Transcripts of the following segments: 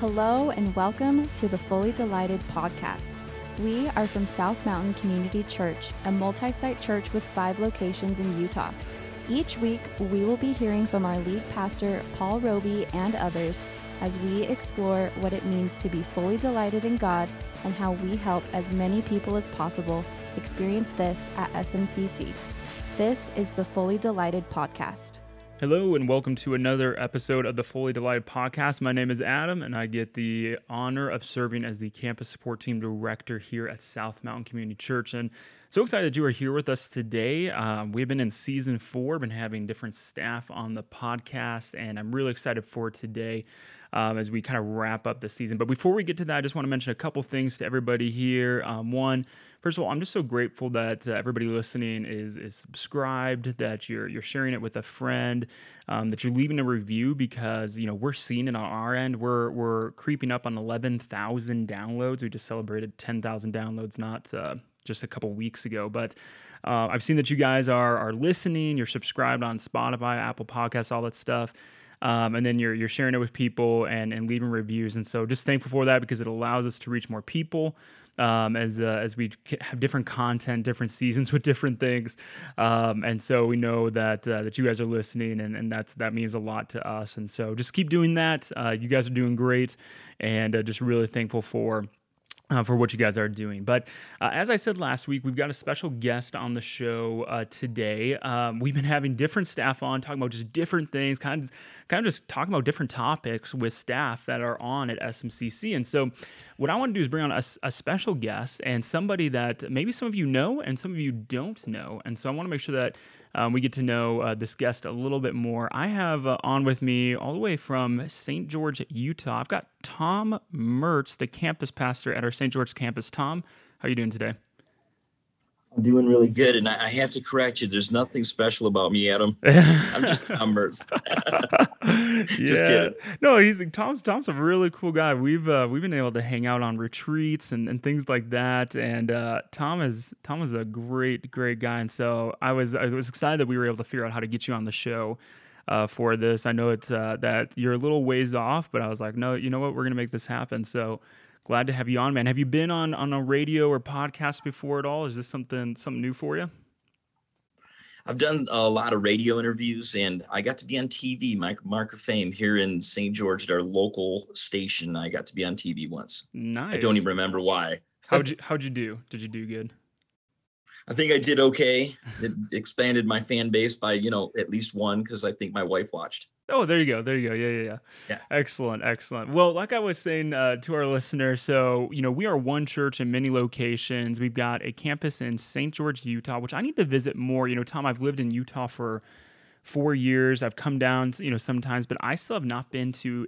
Hello and welcome to the Fully Delighted Podcast. We are from South Mountain Community Church, a multi-site church with 5 locations in Utah. Each week, we will be hearing from our lead pastor, Paul Roby, and others as we explore what it means to be fully delighted in God and how we help as many people as possible experience this at SMCC. This is the Fully Delighted Podcast. Hello and welcome to another episode of the Fully Delighted Podcast. My name is Adam and I get the honor of serving as the Campus Support Team Director here at South Mountain Community Church. And so excited that you are here with us today. We've been in Season 4, been having different staff on the podcast, and I'm really excited for today as we kind of wrap up the season. But before we get to that, I just want to mention a couple things to everybody here. First of all, I'm just so grateful that everybody listening is subscribed, that you're sharing it with a friend, that you're leaving a review, because we're seeing it on our end. We're creeping up on 11,000 downloads. We just celebrated 10,000 downloads not just a couple weeks ago, but I've seen that you guys are listening. You're subscribed on Spotify, Apple Podcasts, all that stuff. And then you're sharing it with people and leaving reviews. And so just thankful for that, because it allows us to reach more people as we have different content, different seasons with different things. And so we know that you guys are listening, and that means a lot to us. And so just keep doing that. You guys are doing great, and just really thankful for what you guys are doing. But as I said last week, we've got a special guest on the show today. We've been having different staff on, talking about just different things, kind of just talking about different topics with staff that are on at SMCC. And so what I want to do is bring on a special guest, and somebody that maybe some of you know and some of you don't know. And so I want to make sure that we get to know this guest a little bit more. I have on with me all the way from St. George, Utah, I've got Tom Mertz, the campus pastor at our St. George campus. Tom, how are you doing today? I'm doing really good, and I have to correct you. There's nothing special about me, Adam. I'm just Tom Mertz. Just kidding. No, Tom's a really cool guy. We've been able to hang out on retreats and things like that. And Tom is a great guy. And so I was excited that we were able to figure out how to get you on the show for this. I know it's that you're a little ways off, but I was like, no, you know what, we're gonna make this happen. So glad to have you on, man. Have you been on a radio or podcast before at all? Is this something new for you? I've done a lot of radio interviews, and I got to be on TV, my mark of fame here in St. George at our local station. I got to be on TV once. Nice. I don't even remember why. How'd you do? Did you do good? I think I did okay. It expanded my fan base by, at least one, because I think my wife watched. Oh, there you go. Yeah. Excellent. Well, like I was saying to our listeners, so, we are one church in many locations. We've got a campus in St. George, Utah, which I need to visit more. Tom, I've lived in Utah for 4 years. I've come down, sometimes, but I still have not been to,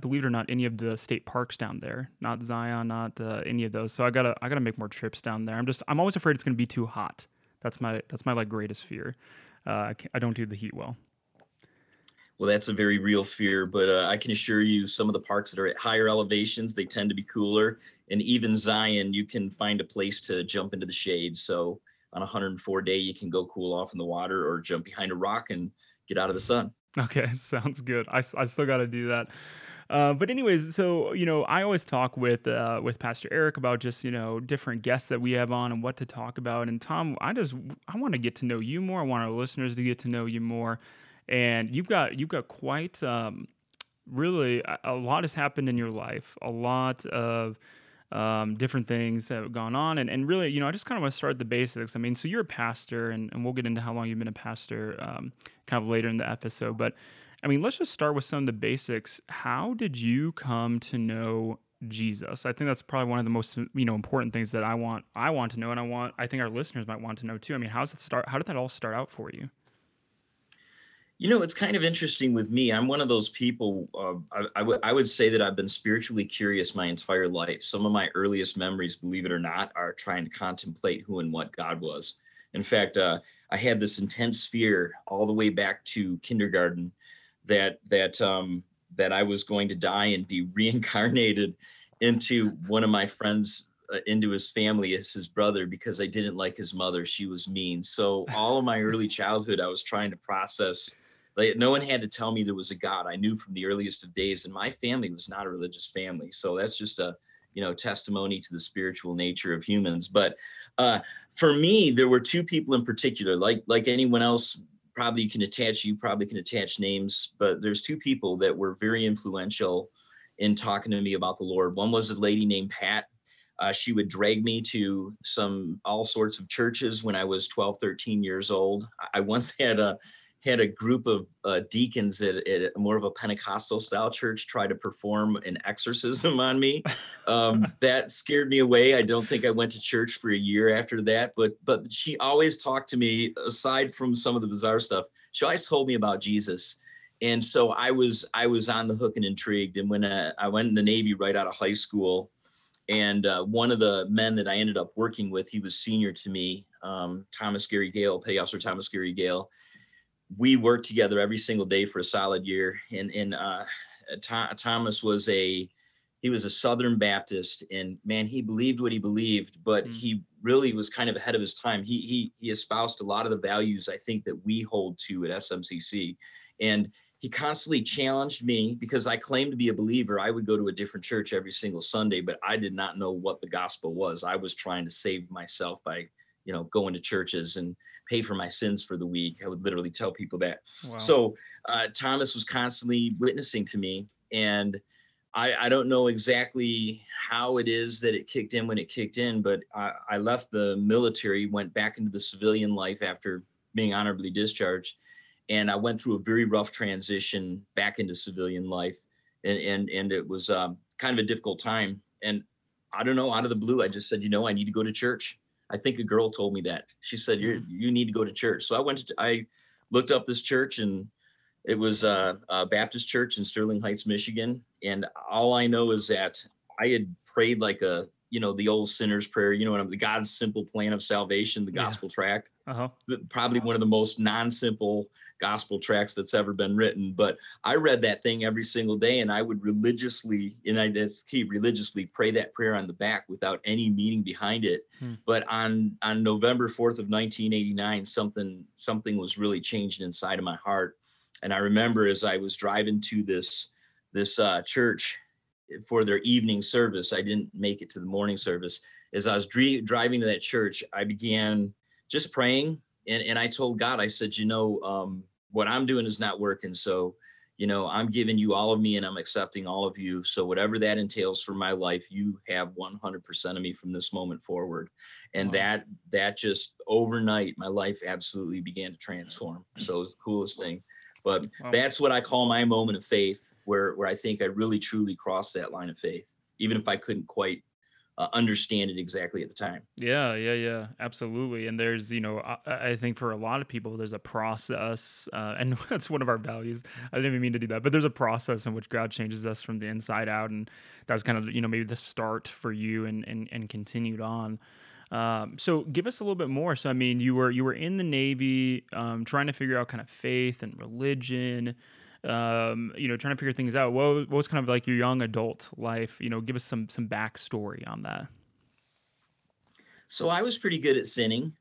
believe it or not, any of the state parks down there, not Zion, not any of those. So I gotta make more trips down there. I'm always afraid it's going to be too hot. That's my greatest fear. I don't do the heat well. Well, that's a very real fear, but I can assure you some of the parks that are at higher elevations, they tend to be cooler. And even Zion, you can find a place to jump into the shade. So on a 104 day, you can go cool off in the water or jump behind a rock and get out of the sun. Okay, sounds good. I still got to do that. But anyways, so, I always talk with Pastor Eric about just, different guests that we have on and what to talk about. And Tom, I want to get to know you more. I want our listeners to get to know you more. And you've got quite really a lot has happened in your life. A lot of different things that have gone on, and really, I just kind of want to start the basics. I mean, so you're a pastor, and we'll get into how long you've been a pastor kind of later in the episode. But I mean, let's just start with some of the basics. How did you come to know Jesus? I think that's probably one of the most important things that I want to know, and I think our listeners might want to know too. I mean, how did that all start out for you? It's kind of interesting with me. I'm one of those people, I would say that I've been spiritually curious my entire life. Some of my earliest memories, believe it or not, are trying to contemplate who and what God was. In fact, I had this intense fear all the way back to kindergarten that I was going to die and be reincarnated into one of my friends, into his family as his brother, because I didn't like his mother. She was mean. So all of my early childhood, I was trying to process No one had to tell me there was a God. I knew from the earliest of days, and my family was not a religious family. So that's just a, you know, testimony to the spiritual nature of humans. But for me, there were two people in particular, like anyone else, probably you can attach names, but there's two people that were very influential in talking to me about the Lord. One was a lady named Pat. She would drag me to all sorts of churches when I was 12, 13 years old. I once had a group of deacons at more of a Pentecostal style church try to perform an exorcism on me. That scared me away. I don't think I went to church for a year after that, but she always talked to me, aside from some of the bizarre stuff, she always told me about Jesus. And so I was on the hook and intrigued. And when I went in the Navy right out of high school, and one of the men that I ended up working with, he was senior to me, Thomas Gary Gale, Petty Officer Thomas Gary Gale. We worked together every single day for a solid year. And Thomas was a Southern Baptist, and man, he believed what he believed, but he really was kind of ahead of his time. He espoused a lot of the values I think that we hold to at SMCC. And he constantly challenged me because I claimed to be a believer. I would go to a different church every single Sunday, but I did not know what the gospel was. I was trying to save myself by, you know, going to churches and pay for my sins for the week. I would literally tell people that. Wow. So Thomas was constantly witnessing to me, and I don't know exactly how it is that it kicked in when it kicked in, but I left the military, went back into the civilian life after being honorably discharged. And I went through a very rough transition back into civilian life, and it was kind of a difficult time. And I don't know, out of the blue, I just said, you know, I need to go to church. I think a girl told me that. She said, you need to go to church. So I looked up this church, and it was a Baptist church in Sterling Heights, Michigan. And all I know is that I had prayed like the old sinner's prayer, you know, the God's simple plan of salvation, the gospel tract, probably one of the most non-simple gospel tracts that's ever been written. But I read that thing every single day, and I would religiously pray that prayer on the back without any meaning behind it. But on November 4th of 1989, something was really changed inside of my heart. And I remember as I was driving to this church for their evening service, I didn't make it to the morning service. As I was driving to that church, I began just praying. And I told God, I said, you know, what I'm doing is not working. So, you know, I'm giving you all of me, and I'm accepting all of you. So whatever that entails for my life, you have 100% of me from this moment forward. And that just overnight, my life absolutely began to transform. So it was the coolest thing. But that's what I call my moment of faith, where I think I really, truly crossed that line of faith, even if I couldn't quite understand it exactly at the time. Yeah. Absolutely. And there's, you know, I think for a lot of people, there's a process, and that's one of our values. I didn't even mean to do that, but there's a process in which God changes us from the inside out. And that's kind of, you know, maybe the start for you and continued on. So give us a little bit more. So, I mean, you were in the Navy, trying to figure out kind of faith and religion, you know, trying to figure things out. What was kind of like your young adult life? You know, give us some backstory on that. So I was pretty good at sinning.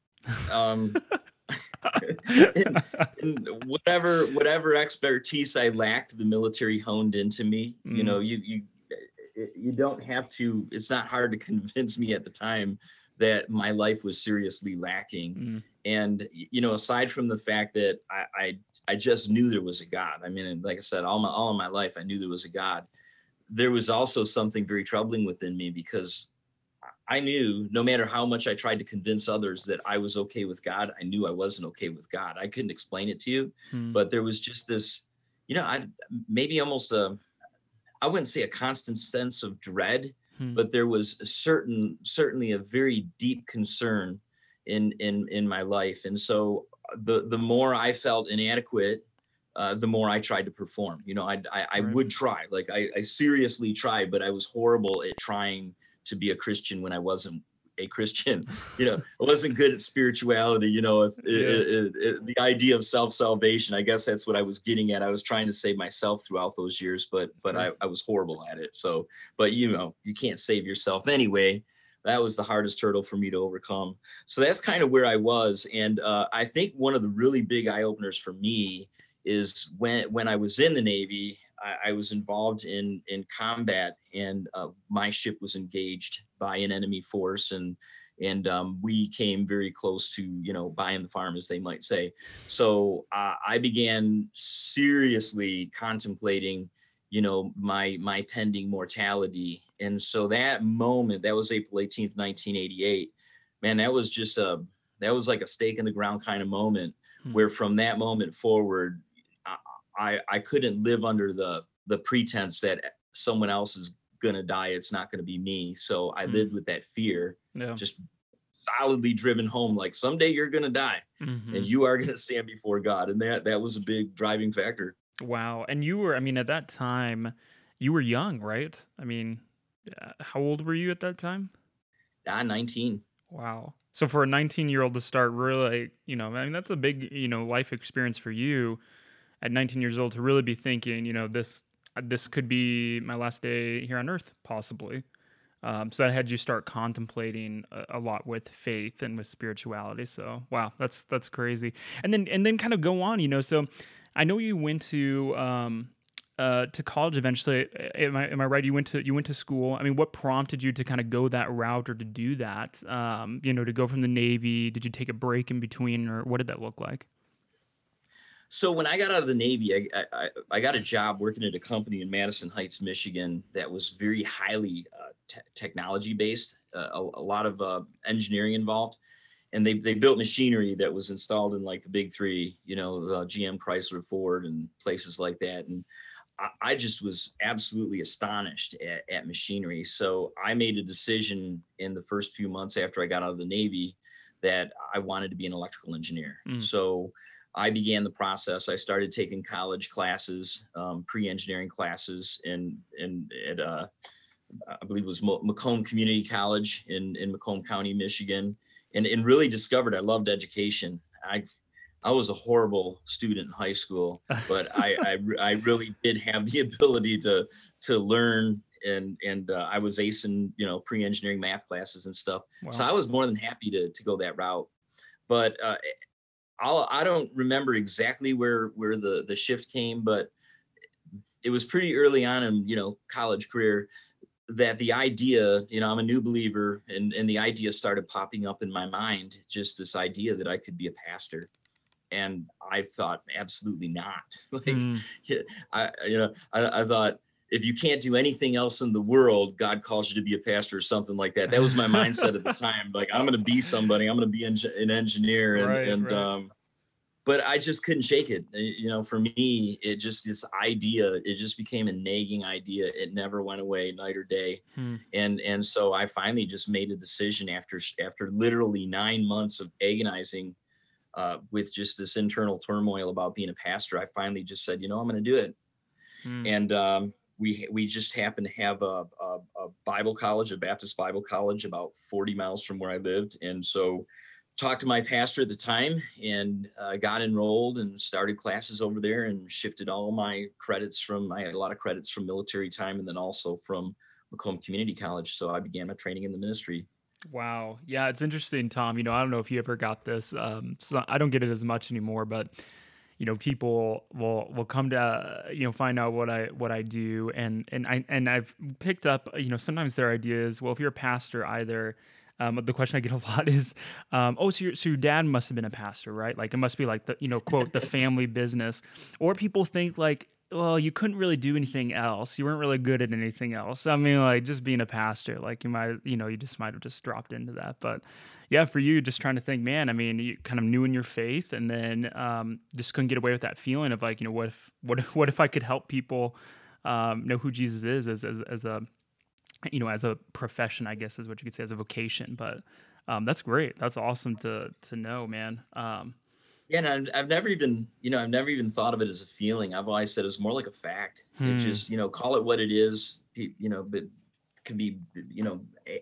and whatever expertise I lacked, the military honed into me. You know, you don't have to, it's not hard to convince me at the time that my life was seriously lacking. And, you know, aside from the fact that I just knew there was a God. I mean, like I said, all of my life, I knew there was a God. There was also something very troubling within me, because I knew no matter how much I tried to convince others that I was okay with God, I knew I wasn't okay with God. I couldn't explain it to you, but there was just this, you know, I wouldn't say a constant sense of dread, but there was certainly a very deep concern in my life. And so the more I felt inadequate, the more I tried to perform. You know, I would try, like I seriously tried, but I was horrible at trying to be a Christian when I wasn't a Christian. You know, I wasn't good at spirituality. You know, the idea of self-salvation, I guess that's what I was getting at. I was trying to save myself throughout those years, but I was horrible at it. So, but you know, you can't save yourself anyway. That was the hardest hurdle for me to overcome. So that's kind of where I was. And I think one of the really big eye openers for me is when I was in the Navy, I was involved in combat, and my ship was engaged by an enemy force, and we came very close to, buying the farm, as they might say. So I began seriously contemplating, my pending mortality. And so that moment, that was April 18th, 1988, man, that was just that was like a stake in the ground kind of moment, where from that moment forward, I couldn't live under the pretense that someone else is going to die. It's not going to be me. So I lived with that fear, just solidly driven home, like someday you're going to die and you are going to stand before God. And that was a big driving factor. Wow. And you were, at that time, you were young, right? How old were you at that time? 19. Wow. So for a 19-year-old to start really, that's a big, life experience for you at 19 years old to really be thinking, this could be my last day here on earth, possibly. So that had you start contemplating a lot with faith and with spirituality. So, wow, that's crazy. And then kind of go on, so I know you went to college eventually. Am I right? You went to school. What prompted you to kind of go that route, or to do that? To go from the Navy. Did you take a break in between, or what did that look like? So when I got out of the Navy, I got a job working at a company in Madison Heights, Michigan, that was very highly technology based. A lot of engineering involved, and they built machinery that was installed in like the big three, GM, Chrysler, Ford, and places like that. And I just was absolutely astonished at machinery. So I made a decision in the first few months after I got out of the Navy that I wanted to be an electrical engineer. So I began the process. I started taking college classes, pre-engineering classes, and at I believe it was Macomb Community College in Macomb County, Michigan, and really discovered I loved education. I was a horrible student in high school, but I really did have the ability to learn, and I was acing, pre-engineering math classes and stuff. Wow. So I was more than happy to go that route. But I don't remember exactly where the shift came, but it was pretty early on in, college career, that the idea, I'm a new believer, and the idea started popping up in my mind, just this idea that I could be a pastor. And I thought, absolutely not. I thought, if you can't do anything else in the world, God calls you to be a pastor or something like that. That was my mindset at the time. Like, I'm going to be somebody. I'm going to be an engineer. And but I just couldn't shake it. For me, it just, this idea, it just became a nagging idea. It never went away, night or day. And so I finally just made a decision after literally 9 months of agonizing, with just this internal turmoil about being a pastor. I finally just said, I'm going to do it. And we just happened to have a Bible college, a Baptist Bible college, about 40 miles from where I lived. And so talked to my pastor at the time, and got enrolled and started classes over there, and shifted all my credits I had a lot of credits from military time, and then also from Macomb Community College. So I began my training in the ministry. Wow. Yeah, it's interesting, Tom. I don't know if you ever got this. So I don't get it as much anymore, but people will come to find out what I do, and I've picked up, sometimes their idea is, well, if you're a pastor, either the question I get a lot is, so your dad must have been a pastor, right? Like, it must be like the quote the family business. Or people think like, well, you couldn't really do anything else. You weren't really good at anything else. Just being a pastor, like you just might have just dropped into that. But yeah, for you, just trying to think, man, you kind of knew in your faith, and then just couldn't get away with that feeling of like, what if I could help people know who Jesus is as a profession, I guess is what you could say, as a vocation. But that's great. That's awesome to know, man. Yeah, and I've never even thought of it as a feeling. I've always said it's more like a fact. It just, call it what it is, but can be,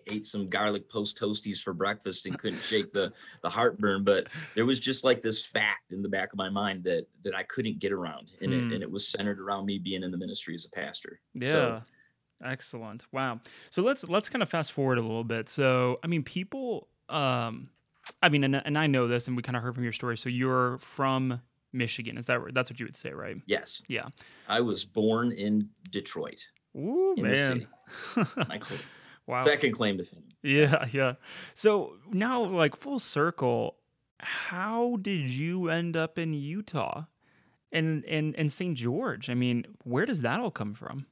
ate some garlic post toasties for breakfast and couldn't shake the heartburn. But there was just like this fact in the back of my mind that I couldn't get around. And it was centered around me being in the ministry as a pastor. Yeah. So, excellent. Wow. So let's kind of fast forward a little bit. So, people, and I know this, and we kind of heard from your story. So you're from Michigan. Is that right? That's what you would say, right? Yes. Yeah. I was born in Detroit. Ooh, in man. The city. My claim. Wow. Second claim to fame. Yeah, yeah. So now, like, full circle, how did you end up in Utah and St. George? I mean, where does that all come from?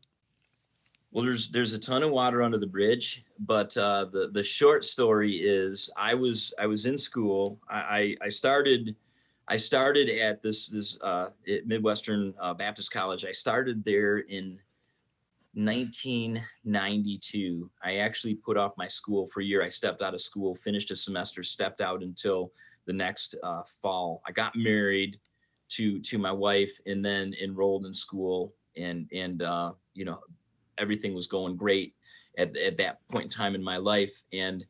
Well, there's a ton of water under the bridge, but the short story is I was in school. I started at this at Midwestern Baptist College. I started there in 1992. I actually put off my school for a year. I stepped out of school, finished a semester, stepped out until the next fall. I got married to my wife, and then enrolled in school, and you know, everything was going great at that point in time in my life. And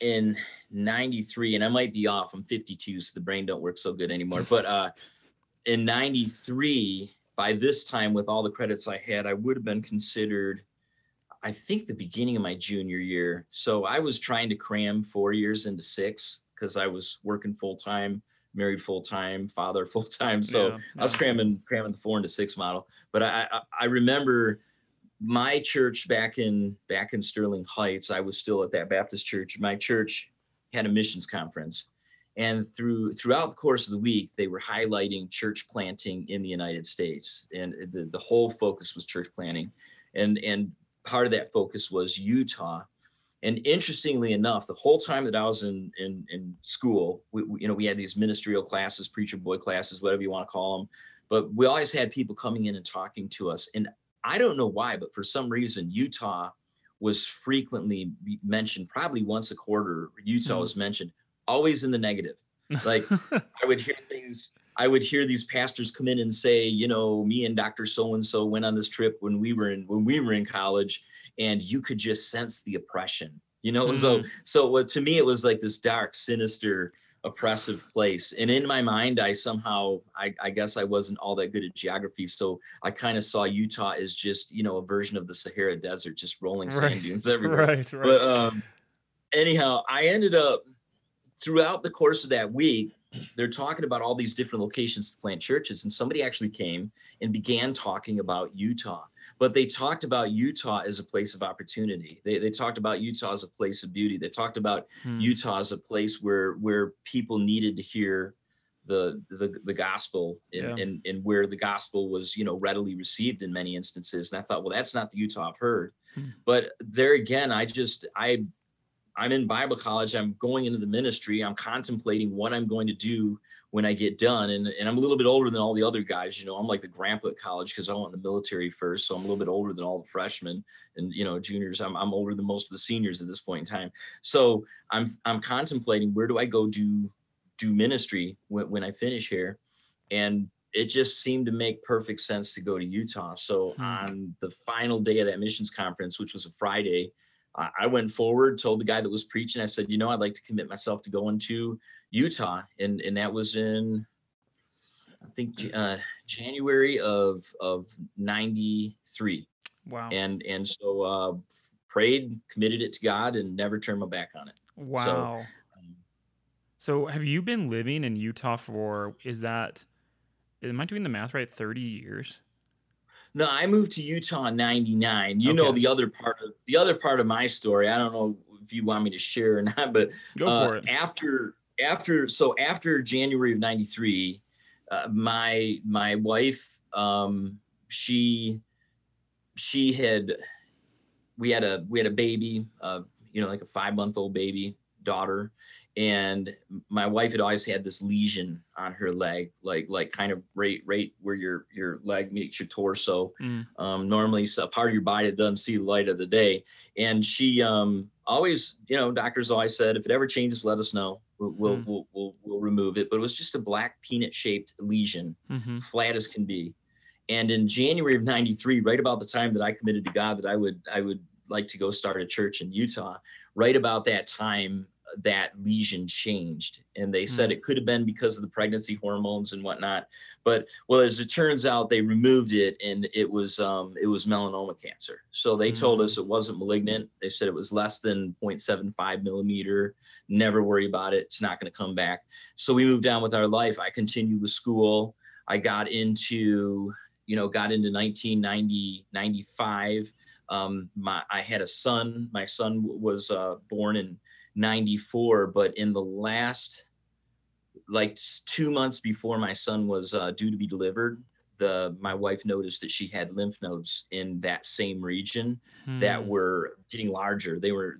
in 93, and I might be off, I'm 52, so the brain don't work so good anymore. But in 93, by this time, with all the credits I had, I would have been considered, I think, the beginning of my junior year. So I was trying to cram 4 years into 6 because I was working full-time, married full-time, father full-time. So yeah, I was cramming the 4 into 6 model. But I remember my church back in Sterling Heights, I was still at that Baptist church. My church had a missions conference, and throughout the course of the week, they were highlighting church planting in the United States, and the whole focus was church planting, and part of that focus was Utah. And interestingly enough, the whole time that I was in school, we had these ministerial classes, preacher boy classes, whatever you want to call them, but we always had people coming in and talking to us, and I don't know why, but for some reason, Utah was frequently mentioned, probably once a quarter. Utah was mentioned, always in the negative. Like I would hear these pastors come in and say, you know, me and Dr. So-and-so went on this trip when we were in college, and you could just sense the oppression, you know? So to me, it was like this dark, sinister, oppressive place. And in my mind, I guess I wasn't all that good at geography. So I kind of saw Utah as just, you know, a version of the Sahara Desert, just rolling sand dunes everywhere. Right. But anyhow, I ended up, throughout the course of that week, they're talking about all these different locations to plant churches. And somebody actually came and began talking about Utah. But they talked about Utah as a place of opportunity. They talked about Utah as a place of beauty. They talked about Utah as a place where people needed to hear the gospel and where the gospel was, you know, readily received in many instances. And I thought, well, that's not the Utah I've heard. But there again, I'm in Bible college. I'm going into the ministry. I'm contemplating what I'm going to do when I get done. And I'm a little bit older than all the other guys. You know, I'm like the grandpa at college because I went in the military first. So I'm a little bit older than all the freshmen and, you know, juniors. I'm older than most of the seniors at this point in time. So I'm contemplating, where do I go do ministry when I finish here? And it just seemed to make perfect sense to go to Utah. So on the final day of that missions conference, which was a Friday, I went forward, told the guy that was preaching, I said, you know, I'd like to commit myself to going to Utah. And that was in, I think, January of 93. Wow. And so prayed, committed it to God, and never turned my back on it. Wow. So have you been living in Utah for, am I doing the math right, 30 years? No, I moved to Utah in 99. You know, the other part of my story, I don't know if you want me to share or not, but go for it. After January of 93, my wife, we had a baby, you know, like a 5-month-old baby daughter. And my wife had always had this lesion on her leg, like kind of right where your leg meets your torso. Normally it's a part of your body that doesn't see the light of the day. And she always, you know, doctors always said, if it ever changes, let us know. We'll remove it. But it was just a black peanut-shaped lesion, flat as can be. And in January of 93, right about the time that I committed to God that I would like to go start a church in Utah, right about that time, that lesion changed. And they said it could have been because of the pregnancy hormones and whatnot. But well, as it turns out, they removed it, and it was melanoma cancer. So they told us it wasn't malignant. They said it was less than 0.75 millimeter. Never worry about it. It's not going to come back. So we moved on with our life. I continued with school. I got into 1990, 95. I had a son. My son was born in 94, but in the last, 2 months before my son was due to be delivered, my wife noticed that she had lymph nodes in that same region that were getting larger. They were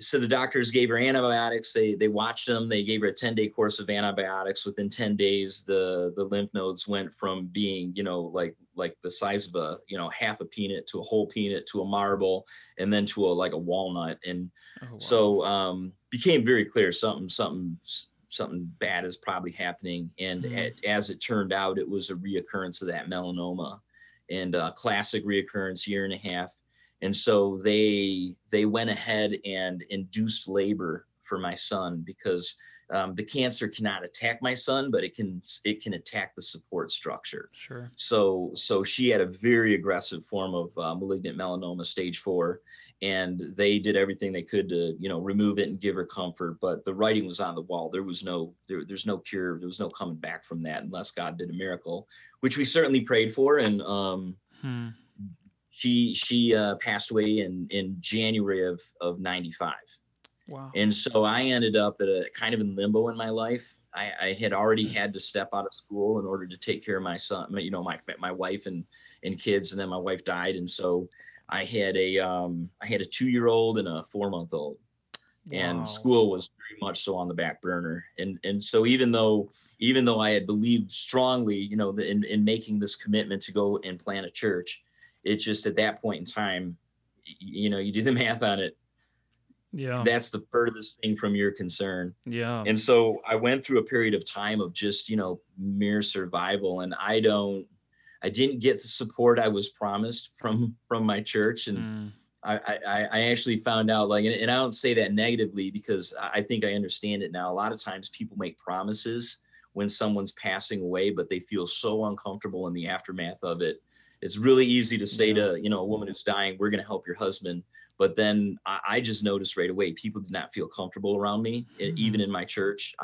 so the doctors gave her antibiotics. They watched them. They gave her a 10-day course of antibiotics. Within 10 days, the lymph nodes went from being, the size of a, half a peanut to a whole peanut to a marble, and then to a walnut. And so became very clear something bad is probably happening. And as it turned out, it was a reoccurrence of that melanoma, and a classic reoccurrence, year and a half. And so they went ahead and induced labor for my son, because the cancer cannot attack my son, but it can attack the support structure. Sure. So she had a very aggressive form of malignant melanoma, stage 4, and they did everything they could to remove it and give her comfort. But the writing was on the wall. There was there's no cure. There was no coming back from that unless God did a miracle, which we certainly prayed for. And She passed away in January of 95. Wow. And so I ended up at a kind of in limbo in my life. I had already had to step out of school in order to take care of my son, my wife and kids. And then my wife died. And so I had a 2-year-old and a 4-month-old. Wow. And school was very much so on the back burner. And so even though I had believed strongly, in making this commitment to go and plant a church, it just, at that point in time, you do the math on it. Yeah. That's the furthest thing from your concern. Yeah. And so I went through a period of time of just, mere survival. And I didn't get the support I was promised from my church. And I actually found out, and I don't say that negatively, because I think I understand it now. A lot of times people make promises when someone's passing away, but they feel so uncomfortable in the aftermath of it. It's really easy to say to, a woman who's dying, we're going to help your husband. But then I just noticed right away, people did not feel comfortable around me. And even in my church,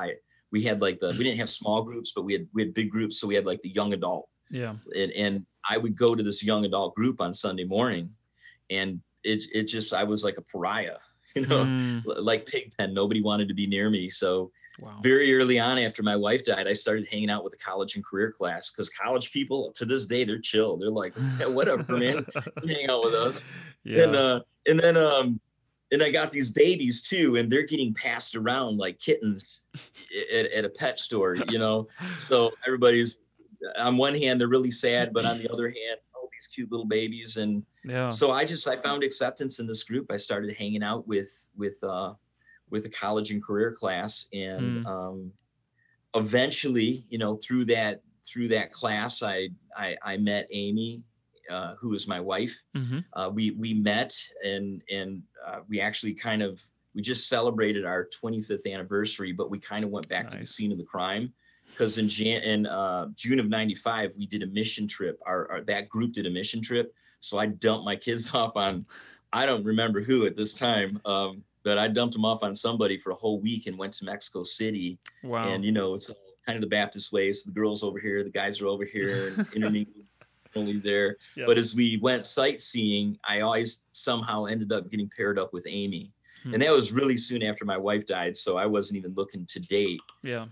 we had we didn't have small groups, but we had big groups. So we had the young adult. Yeah. And I would go to this young adult group on Sunday morning, and it just, I was like a pariah, like Pigpen. Nobody wanted to be near me. So wow. Very early on, after my wife died, I started hanging out with the college and career class, because college people to this day, they're chill. They're like, hey, whatever, man, hang out with us. Yeah. And then I got these babies too, and they're getting passed around like kittens at a pet store, So everybody's, on one hand, they're really sad, but on the other hand, these cute little babies. And so I found acceptance in this group. I started hanging out with a college and career class. And eventually, through that class, I met Amy, who is my wife. Mm-hmm. We met and we actually we just celebrated our 25th anniversary, but we kind of went back to the scene of the crime. Because in June of 95, we did a mission trip. That group did a mission trip. So I dumped my kids off on, I don't remember who at this time, but I dumped them off on somebody for a whole week and went to Mexico City. Wow. And, it's kind of the Baptist way. So the girls over here, the guys are over here, and intermingling only there. Yep. But as we went sightseeing, I always somehow ended up getting paired up with Amy. Hmm. And that was really soon after my wife died. So I wasn't even looking to date. Yeah.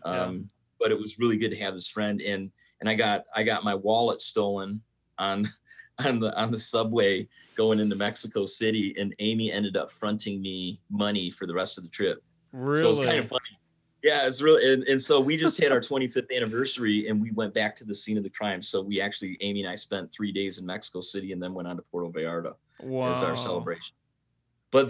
But it was really good to have this friend. And I got my wallet stolen on the subway going into Mexico City, and Amy ended up fronting me money for the rest of the trip. Really? So it's kind of funny. Yeah, it's really. And so we just had our 25th anniversary, and we went back to the scene of the crime. So we actually, Amy and I, spent 3 days in Mexico City, and then went on to Puerto Vallarta as our celebration. But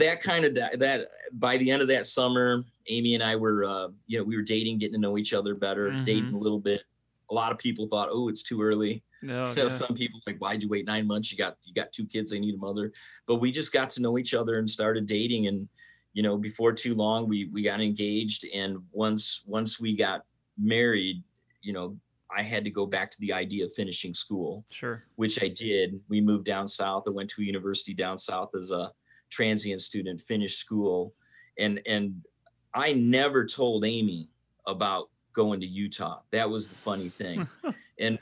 by the end of that summer, Amy and I were, we were dating, getting to know each other better, dating a little bit. A lot of people thought, oh, it's too early. Some people like, why'd you wait 9 months? You got 2 kids, they need a mother. But we just got to know each other and started dating. And, you know, before too long, we got engaged. And once we got married, you know, I had to go back to the idea of finishing school, sure, which I did. We moved down south. I went to a university down south as a transient student, finished school. And I never told Amy about going to Utah. That was the funny thing. And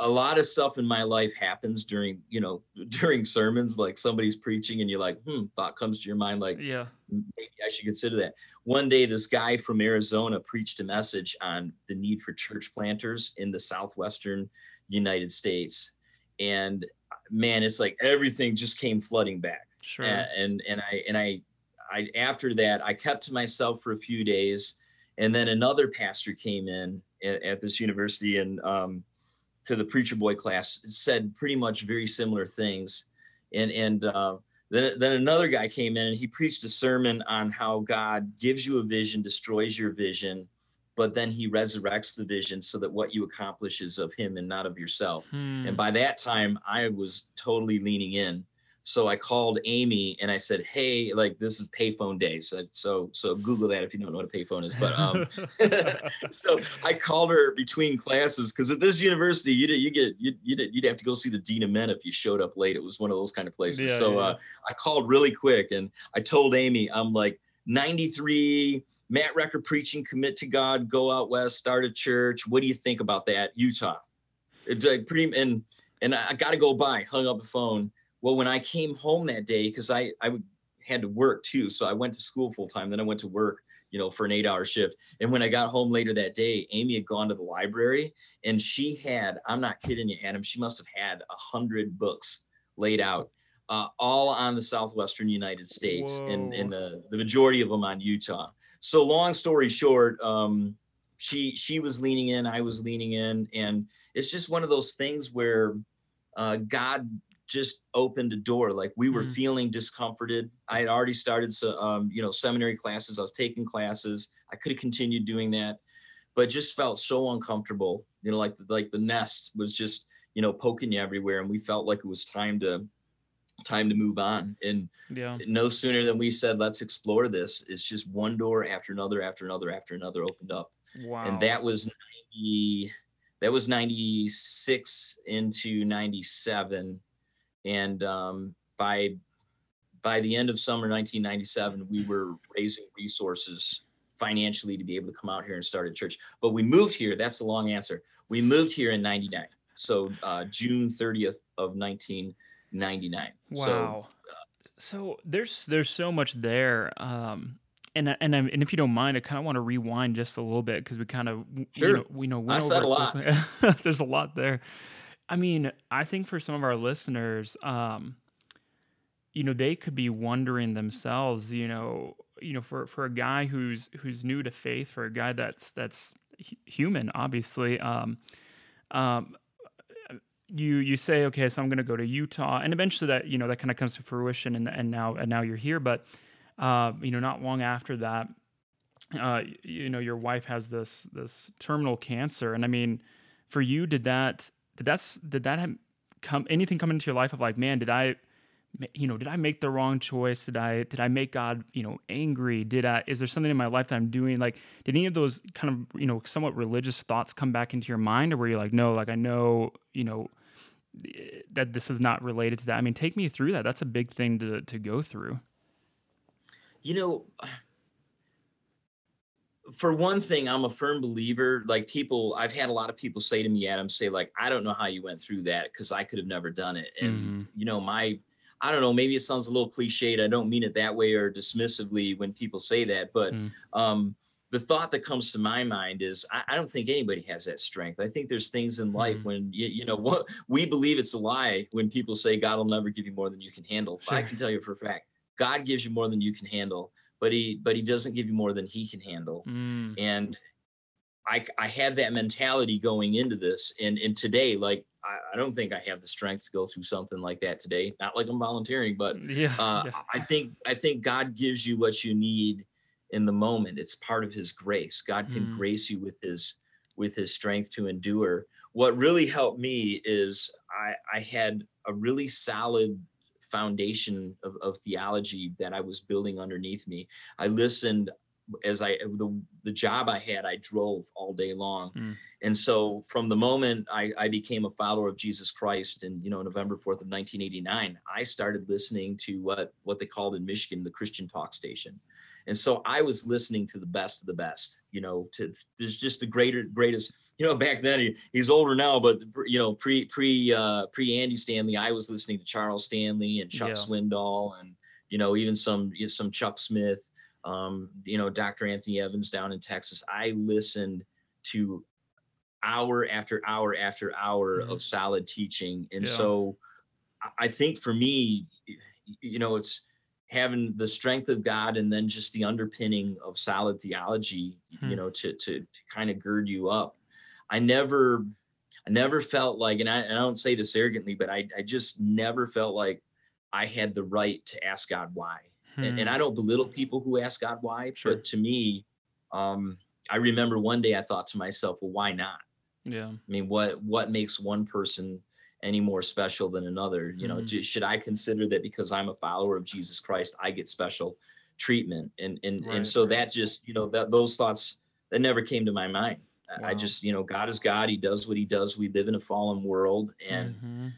a lot of stuff in my life happens during, you know, during sermons, like somebody's preaching and you're like, thought comes to your mind, like, yeah, maybe I should consider that. One day, this guy from Arizona preached a message on the need for church planters in the southwestern United States. And man, it's like everything just came flooding back. Sure. And I after that, I kept to myself for a few days. And then another pastor came in at this university and, to the preacher boy class, said pretty much very similar things. And then another guy came in and he preached a sermon on how God gives you a vision, destroys your vision, but then he resurrects the vision so that what you accomplish is of him and not of yourself. And by that time I was totally leaning in. So I called Amy and I said, hey, like, this is payphone day. So Google that if you don't know what a payphone is. But so I called her between classes, because at this university, you'd have to go see the dean of men if you showed up late. It was one of those kind of places. Yeah, so yeah. I called really quick and I told Amy, I'm like, 93, Matt Recker preaching, commit to God, go out west, start a church. What do you think about that? Utah. It's like pretty, and I got to go by, hung up the phone. Well, when I came home that day, because I had to work too, so I went to school full time, then I went to work, you know, for an 8-hour shift. And when I got home later that day, Amy had gone to the library and she had, I'm not kidding you, Adam, she must have had 100 books laid out, all on the southwestern United States. Whoa. and the majority of them on Utah. So long story short, she was leaning in, I was leaning in, and it's just one of those things where God just opened a door. Like, we were feeling discomforted. I had already started seminary classes. I was taking classes. I could have continued doing that, but just felt so uncomfortable, you know, like the nest was just, you know, poking you everywhere. And we felt like it was time to move on. And yeah, no sooner than we said, let's explore this, it's just one door after another, after another, after another opened up. Wow. And that was 96 into 97. And by the end of summer 1997, we were raising resources financially to be able to come out here and start a church. But we moved here. That's the long answer. We moved here in 99. So June 30th of 1999. Wow. So there's so much there. And if you don't mind, I kind of want to rewind just a little bit, because we kind of went over a lot. There's a lot there. I mean, I think for some of our listeners, you know, they could be wondering themselves, you know, for a guy who's new to faith, for a guy that's human, obviously, you say, okay, so I'm going to go to Utah, and eventually that, you know, that kind of comes to fruition, and now you're here, but you know, not long after that, you know, your wife has this terminal cancer, and I mean, for you, did that come into your life of like, man, did I make the wrong choice? Did I make God, you know, angry? Is there something in my life that I'm doing? Like, did any of those kind of, you know, somewhat religious thoughts come back into your mind, or were you like, no, like, I know, you know, that this is not related to that? I mean, take me through that. That's a big thing to go through. You know, for one thing, I'm a firm believer, like, I've had a lot of people say to me, Adam, like, I don't know how you went through that, because I could have never done it. And, you know, I don't know, maybe it sounds a little cliched. I don't mean it that way or dismissively when people say that. But the thought that comes to my mind is, I don't think anybody has that strength. I think there's things in life when, you know, what we believe, it's a lie when people say God will never give you more than you can handle. Sure. But I can tell you for a fact, God gives you more than you can handle. But he doesn't give you more than he can handle. And I had that mentality going into this. And today, like, I don't think I have the strength to go through something like that today. Not like I'm volunteering, but I think God gives you what you need in the moment. It's part of his grace. God can grace you with his strength to endure. What really helped me is I had a really solid foundation of theology that I was building underneath me. I listened as the job I had, I drove all day long. Mm. And so from the moment I became a follower of Jesus Christ in, November 4th of 1989, I started listening to what they called in Michigan, the Christian talk station. And so I was listening to the best of the best, there's just the greatest, back then he's older now, but pre Andy Stanley, I was listening to Charles Stanley and Chuck Swindoll and, even some Chuck Smith, Dr. Anthony Evans down in Texas. I listened to hour after hour after hour of solid teaching. And so I think for me, it's having the strength of God and then just the underpinning of solid theology, to kind of gird you up. I never felt like, and I don't say this arrogantly, but I just never felt like I had the right to ask God why. And I don't belittle people who ask God why, but to me, I remember one day I thought to myself, well, why not? Yeah. I mean, what makes one person any more special than another? Should I consider that because I'm a follower of Jesus Christ, I get special treatment? And so that just, those thoughts that never came to my mind. Wow. I just, God is God. He does what he does. We live in a fallen world and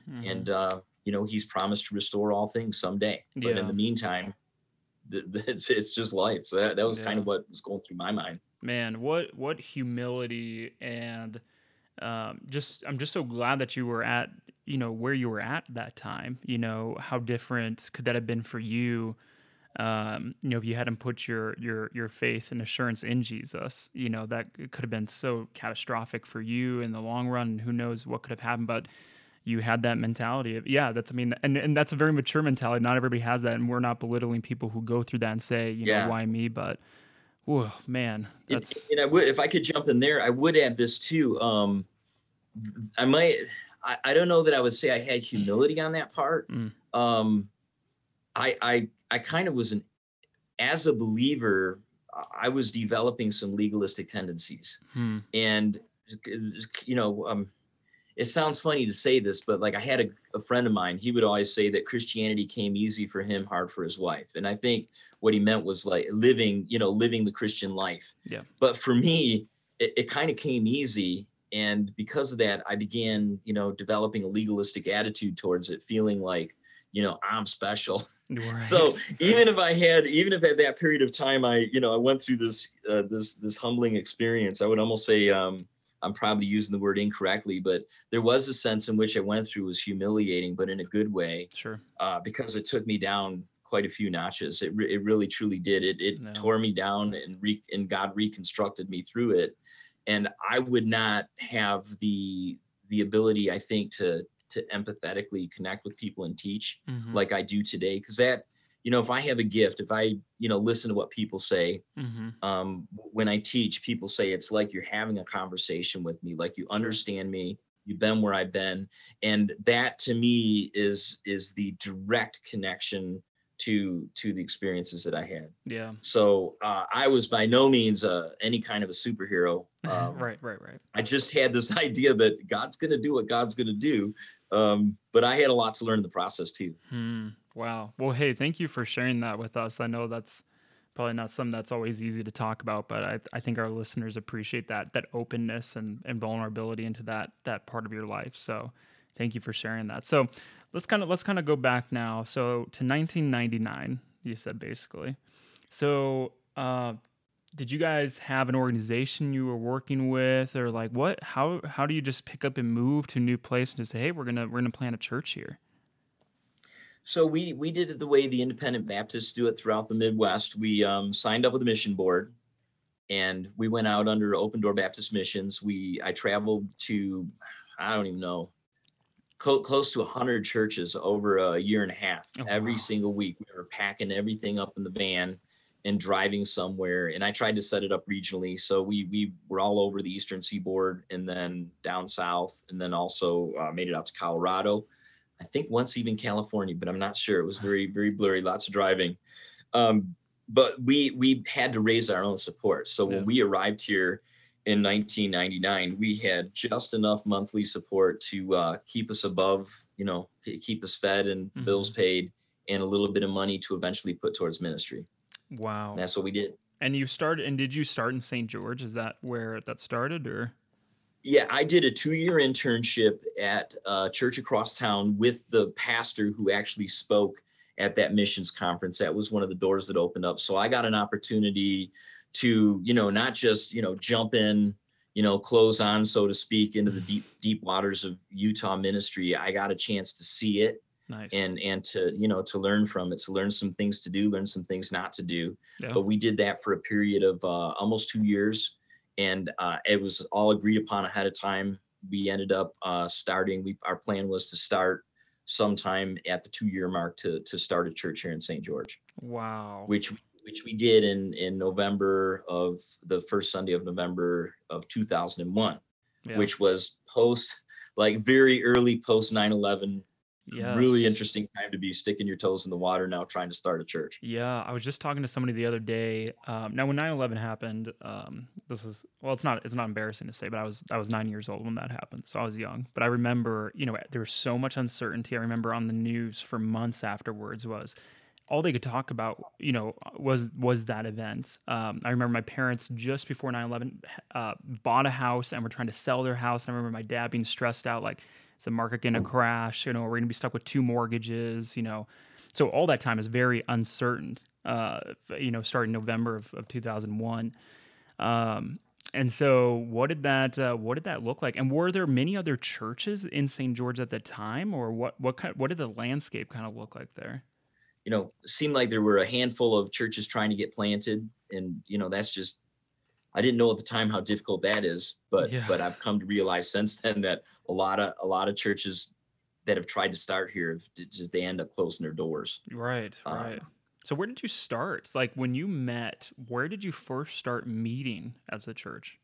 he's promised to restore all things someday. But in the meantime, it's just life. So that was kind of what was going through my mind. Man, what humility, and I'm just so glad that you were at, where you were at that time. How different could that have been for you? If you hadn't put your faith and assurance in Jesus, that could have been so catastrophic for you in the long run. Who knows what could have happened, but you had that mentality of, and that's a very mature mentality. Not everybody has that. And we're not belittling people who go through that and say, why me? But, whoa, man, that's... And I would, if I could jump in there, I would add this too. I don't know that I would say I had humility on that part. I kind of was as a believer, I was developing some legalistic tendencies. And, it sounds funny to say this, but like I had a friend of mine, he would always say that Christianity came easy for him, hard for his wife. And I think what he meant was like living the Christian life. Yeah. But for me, it kind of came easy. And because of that, I began, developing a legalistic attitude towards it, feeling like, I'm special. Right. So even if at that period of time, I went through this, this humbling experience, I would almost say, I'm probably using the word incorrectly, but there was a sense in which I went through was humiliating, but in a good way. Sure. Because it took me down quite a few notches. It really, truly did. It tore me down and God reconstructed me through it. And I would not have the ability, I think, to empathetically connect with people and teach like I do today. Cause that, if I have a gift, if I, listen to what people say, when I teach, people say it's like you're having a conversation with me, like you understand me, you've been where I've been. And that to me is the direct connection to the experiences that I had. Yeah. So I was by no means any kind of a superhero. Right. I just had this idea that God's going to do what God's going to do. But I had a lot to learn in the process too. Wow. Well, hey, thank you for sharing that with us. I know that's probably not something that's always easy to talk about, but I think our listeners appreciate that openness and vulnerability into that part of your life. So thank you for sharing that. So let's kind of go back now. So to 1999, you said basically. So did you guys have an organization you were working with, or like what? How do you just pick up and move to a new place and just say, hey, we're gonna plant a church here? So we did it the way the independent Baptists do it throughout the Midwest. We signed up with the mission board, and we went out under Open Door Baptist Missions. I traveled to, I don't even know, close to 100 churches over a year and a half. Oh, every single week, we were packing everything up in the van and driving somewhere. And I tried to set it up regionally. So we were all over the Eastern Seaboard, and then down south, and then also made it out to Colorado. I think once even California, but I'm not sure. It was very, very blurry, lots of driving. But we had to raise our own support. So when we arrived here in 1999, we had just enough monthly support to keep us above, keep us fed and bills paid, and a little bit of money to eventually put towards ministry. Wow. And that's what we did. And you started, and did you start in St. George? Is that where that started, or? Yeah, I did a 2-year internship at a church across town with the pastor who actually spoke at that missions conference. That was one of the doors that opened up. So I got an opportunity to, you know, not just, you know, jump in, you know, close on, so to speak, into the deep waters of Utah ministry. I got a chance to see it. Nice. And to, you know, to learn from it, to learn some things to do, learn some things not to do. Yeah. But we did that for a period of almost 2 years. And it was all agreed upon ahead of time. We ended up our plan was to start sometime at the 2-year mark to start a church here in St. George. Wow. Which we did in November of the first Sunday of November of 2001, yeah. Which was very early post 9/11. Yes. Really interesting time to be sticking your toes in the water now, trying to start a church. Yeah, I was just talking to somebody the other day. Now, when 9/11 happened, it's not embarrassing to say, but I was 9 years old when that happened, so I was young. But I remember, you know, there was so much uncertainty. I remember on the news for months afterwards was all they could talk about, you know, was that event. I remember my parents just before 9/11 bought a house and were trying to sell their house. And I remember my dad being stressed out, like, is the market going to crash? You know, we're going to be stuck with 2 mortgages, you know. So all that time is very uncertain, you know, starting November of 2001. And so what did that look like? And were there many other churches in St. George at the time, or what did the landscape kind of look like there? You know, it seemed like there were a handful of churches trying to get planted. And, you know, that's just, I didn't know at the time how difficult that is, but yeah. But I've come to realize since then that a lot of churches that have tried to start here, they end up closing their doors. Right. So where did you start? Like when you met, where did you first start meeting as a church?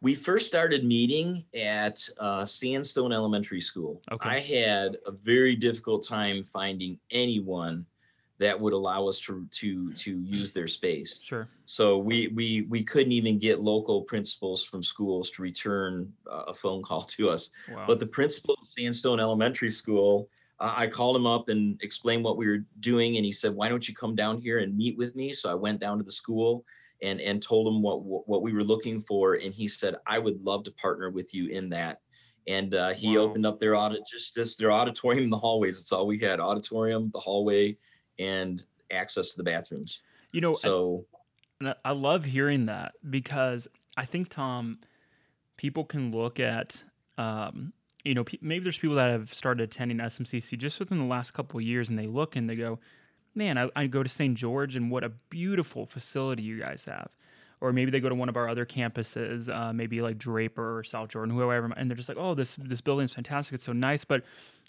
We first started meeting at Sandstone Elementary School. Okay. I had a very difficult time finding anyone that would allow us to use their space. Sure. So we couldn't even get local principals from schools to return a phone call to us. Wow. But the principal of Sandstone Elementary School, I called him up and explained what we were doing, and he said, "Why don't you come down here and meet with me?" So I went down to the school and told him what we were looking for, and he said, "I would love to partner with you in that." And he opened up their their auditorium in the hallways. It's all we had: auditorium, the hallway, and access to the bathrooms. You know, so I love hearing that, because I think, Tom, people can look at, you know, maybe there's people that have started attending SMCC just within the last couple of years, and they look and they go, man, I go to St. George and what a beautiful facility you guys have. Or maybe they go to one of our other campuses, maybe like Draper or South Jordan, whoever, and they're just like, oh, this building's fantastic. It's so nice. But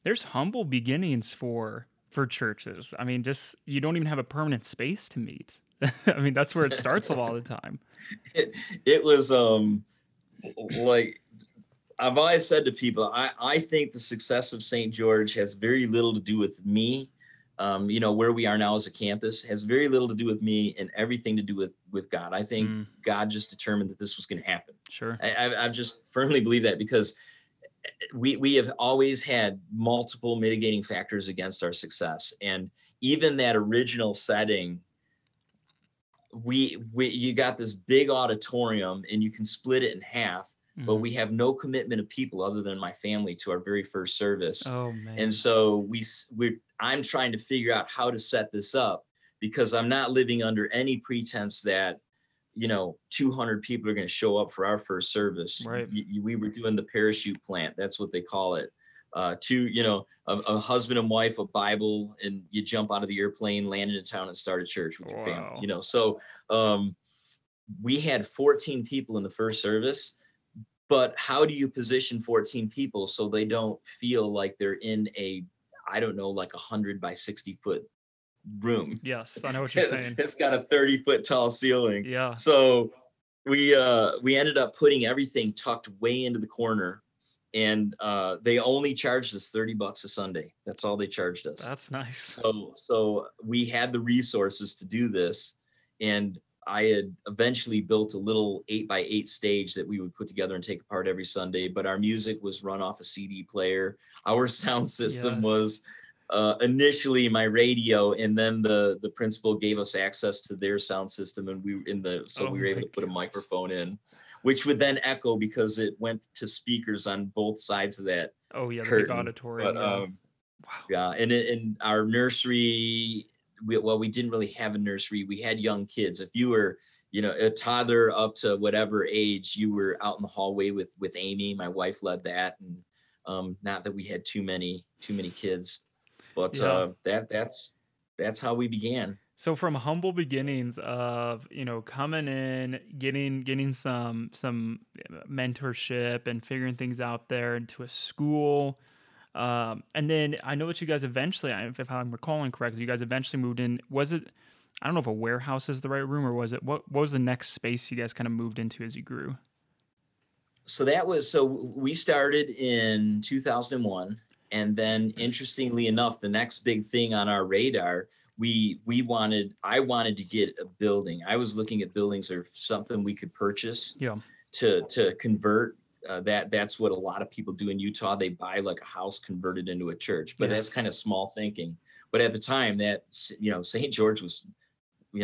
there's humble beginnings for churches. I mean, just, you don't even have a permanent space to meet. I mean, that's where it starts a lot of the time. It was like I've always said to people, I think the success of St. George has very little to do with me. You know, where we are now as a campus has very little to do with me and everything to do with God. I think God just determined that this was going to happen. Sure. I just firmly believe that, because we have always had multiple mitigating factors against our success. And even that original setting, you got this big auditorium and you can split it in half, but we have no commitment of people other than my family to our very first service. Oh, man. And so I'm trying to figure out how to set this up, because I'm not living under any pretense that, you know, 200 people are going to show up for our first service. Right. We were doing the parachute plant. That's what they call it. A husband and wife, a Bible, and you jump out of the airplane, land in a town, and start a church with your family. You know, so we had 14 people in the first service, but how do you position 14 people so they don't feel like they're in a, I don't know, like 100 by 60 foot room? Yes, I know what you're saying. It's got a 30-foot tall ceiling. Yeah. So we ended up putting everything tucked way into the corner, and they only charged us $30 a Sunday. That's all they charged us. That's nice. So we had the resources to do this, and I had eventually built a little 8x8 stage that we would put together and take apart every Sunday. But our music was run off a CD player. Our sound system was initially my radio, and then the principal gave us access to their sound system, and we were able to put a microphone in, which would then echo because it went to speakers on both sides of that. Oh yeah, the big auditorium. But, wow. Yeah, and in our nursery, we didn't really have a nursery. We had young kids. If you were, a toddler up to whatever age, you were out in the hallway with Amy. My wife led that, and not that we had too many kids, but yeah. That's how we began. So from humble beginnings of, coming in, getting some mentorship and figuring things out there, into a school. And then I know that you guys eventually, if I'm recalling correctly, you guys eventually moved in. Was it, I don't know if a warehouse is the right room, or was it, what was the next space you guys kind of moved into as you grew? So we started in 2001. And then interestingly enough, the next big thing on our radar, I wanted to get a building. I was looking at buildings or something we could purchase to convert. That's what a lot of people do in Utah. They buy like a house converted into a church, but that's kind of small thinking. But at the time that, St. George was,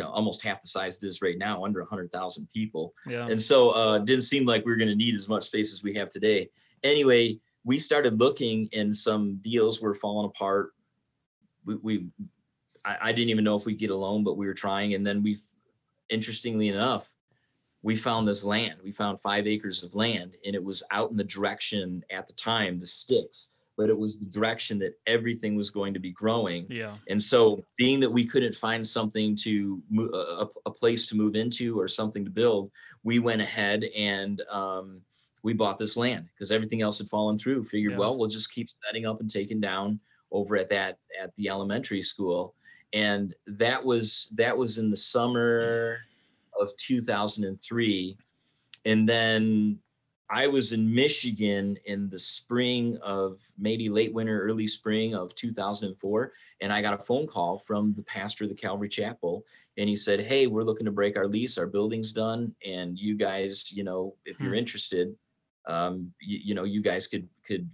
almost half the size it is right now, under 100,000 people. Yeah. And so it didn't seem like we were going to need as much space as we have today. Anyway, we started looking and some deals were falling apart. I didn't even know if we'd get a loan, but we were trying. And then interestingly enough, we found this land. We found 5 acres of land, and it was out in the direction at the time, the sticks, but it was the direction that everything was going to be growing. Yeah. And so being that we couldn't find something to a place to move into or something to build, we went ahead and we bought this land because everything else had fallen through. Figured, well, we'll just keep setting up and taking down over at the elementary school. And that was in the summer of 2003. And then I was in Michigan in the spring of maybe late winter, early spring of 2004. And I got a phone call from the pastor of the Calvary Chapel. And he said, "Hey, we're looking to break our lease. Our building's done. And you guys, if you're interested, you guys could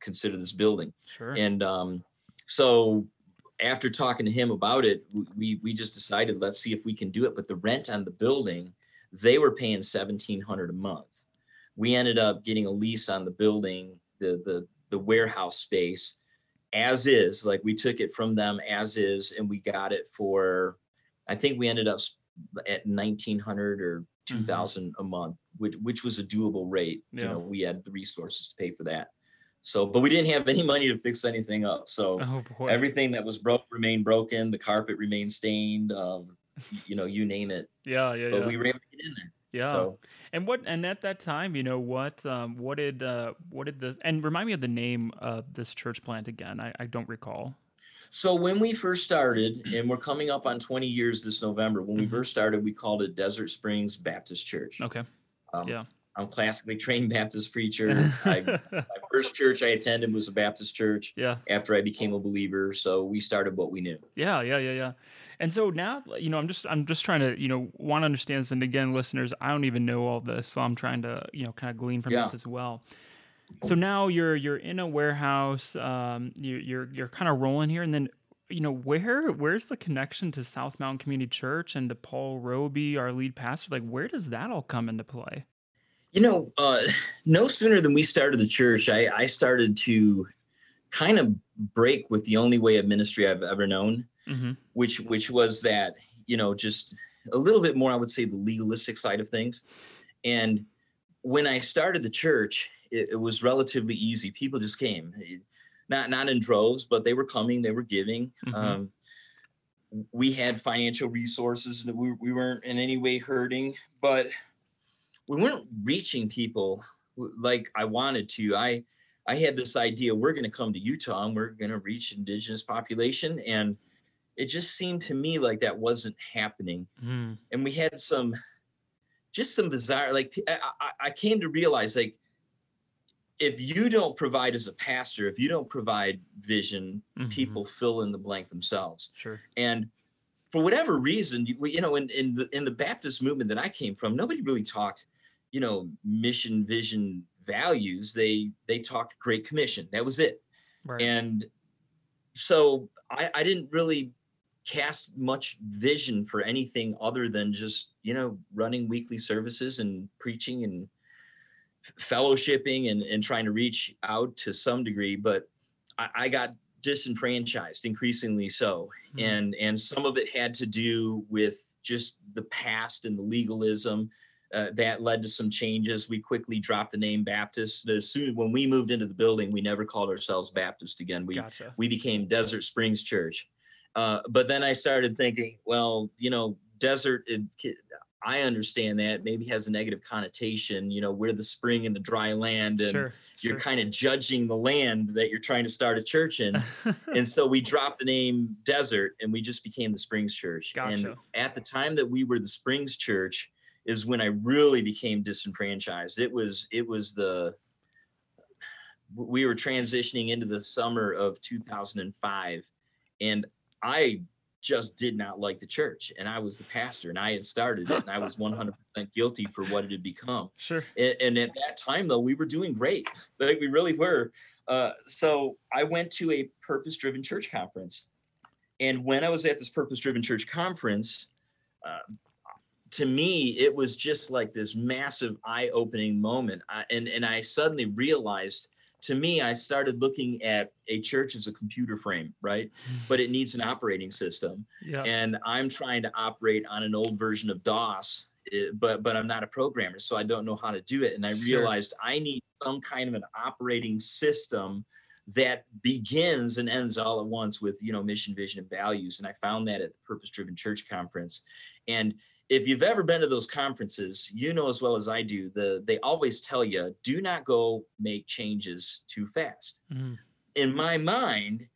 consider this building." Sure. And so after talking to him about it, we just decided, let's see if we can do it. But the rent on the building, they were paying $1,700 a month. We ended up getting a lease on the building, the warehouse space, as is. Like, we took it from them as is, and we got it for, I think we ended up at $1,900 or $2,000 a month, which was a doable rate. Yeah. We had the resources to pay for that. So, but we didn't have any money to fix anything up. So everything that was broke remained broken. The carpet remained stained. You name it. Yeah. But we were able to get in there. Yeah. So. And at that time, what did this, and remind me of the name of this church plant again. I don't recall. So when we first started, and we're coming up on 20 years this November, when we first started, we called it Desert Springs Baptist Church. Okay. I'm classically trained Baptist preacher. My first church I attended was a Baptist church. Yeah. After I became a believer, so we started what we knew. Yeah. And so now, I'm just trying to, want to understand this. And again, listeners, I don't even know all this, so I'm trying to, kind of glean from this as well. So now you're in a warehouse. You're kind of rolling here, and then where's the connection to South Mountain Community Church and to Paul Roby, our lead pastor? Like, where does that all come into play? No sooner than we started the church, I started to kind of break with the only way of ministry I've ever known, which was that, just a little bit more, I would say, the legalistic side of things. And when I started the church, it was relatively easy. People just came, not in droves, but they were coming, they were giving. We had financial resources, and we weren't in any way hurting, but we weren't reaching people like I wanted to. I had this idea, we're going to come to Utah and we're going to reach indigenous population. And it just seemed to me like that wasn't happening. Mm. And we had some bizarre, like, I came to realize, like, if you don't provide as a pastor, if you don't provide vision, people fill in the blank themselves. Sure. And for whatever reason, in the Baptist movement that I came from, nobody really talked mission, vision, values. They talked Great Commission. That was it. Right. And so I didn't really cast much vision for anything other than just, you know, running weekly services and preaching and fellowshipping and trying to reach out to some degree. But I got disenfranchised, increasingly so. Mm-hmm. And some of it had to do with just the past and the legalism. That led to some changes. We quickly dropped the name Baptist. When we moved into the building, we never called ourselves Baptist again. We became Desert Springs Church. But then I started thinking, well, you know, desert, I understand that maybe has a negative connotation. You know, we're the spring and the dry land, and you're kind of judging the land that you're trying to start a church in. And so we dropped the name Desert, and we just became the Springs Church. Gotcha. And at the time that we were the Springs Church is when I really became disenfranchised. We were transitioning into the summer of 2005, and I just did not like the church, and I was the pastor, and I had started it, and I was 100% guilty for what it had become. Sure. And at that time, though, we were doing great. Like, we really were. So I went to a Purpose Driven Church Conference. And when I was at this Purpose Driven Church Conference, to me, it was just like this massive eye-opening moment. And I suddenly realized, to me, I started looking at a church as a computer frame, right? But it needs an operating system. Yeah. And I'm trying to operate on an old version of DOS, but I'm not a programmer, so I don't know how to do it. And I realized I need some kind of an operating system that begins and ends all at once with, you know, mission, vision, and values. And I found that at the Purpose Driven Church Conference. And if you've ever been to those conferences, you know as well as I do, they always tell you, do not go make changes too fast. Mm. In my mind,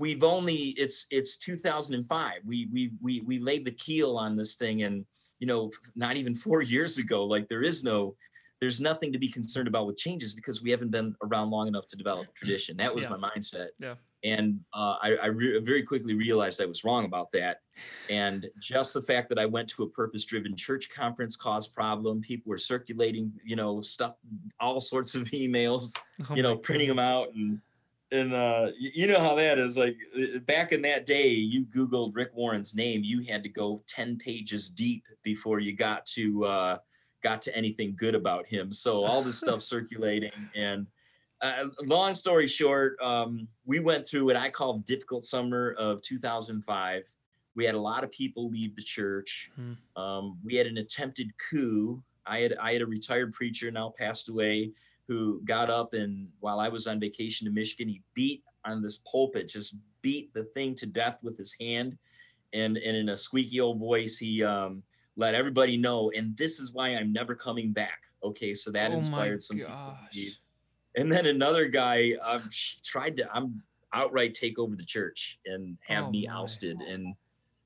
it's 2005. We laid the keel on this thing, and, you know, not even 4 years ago, like, there's nothing to be concerned about with changes because we haven't been around long enough to develop tradition. That was my mindset. Yeah. And I very quickly realized I was wrong about that. And just the fact that I went to a purpose-driven church conference caused problem. People were circulating, you know, stuff, all sorts of emails, printing them out. And you know how that is. Like, back in that day, you Googled Rick Warren's name. You had to go 10 pages deep before you got to anything good about him. So all this stuff circulating, and long story short, we went through what I call difficult summer of 2005. We had a lot of people leave the church. Hmm. We had an attempted coup. I had a retired preacher, now passed away, who got up and, while I was on vacation to Michigan, he beat on this pulpit, just beat the thing to death with his hand. And in a squeaky old voice, he, let everybody know, and this is why I'm never coming back. Okay, so that inspired some people to leave. And then another guy tried to outright take over the church and have me ousted. And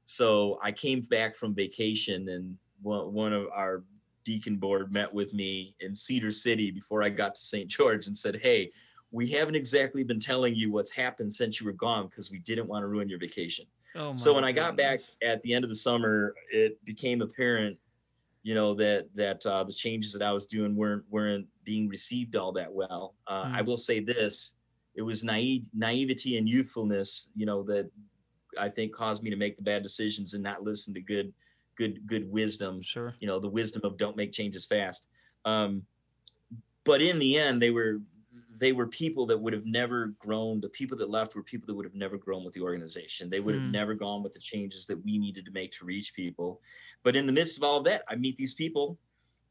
so I came back from vacation, and one of our deacon board met with me in Cedar City before I got to St. George and said, hey, we haven't exactly been telling you what's happened since you were gone because we didn't want to ruin your vacation. So when I got back at the end of the summer, it became apparent, you know, that the changes that I was doing weren't being received all that well. I will say this: it was naivety and youthfulness, you know, that I think caused me to make the bad decisions and not listen to good wisdom. Sure. You know, the wisdom of don't make changes fast. But in the end, they were people that would have never grown. The people that left were people that would have never grown with the organization. They would have never gone with the changes that we needed to make to reach people. But in the midst of all of that, I meet these people,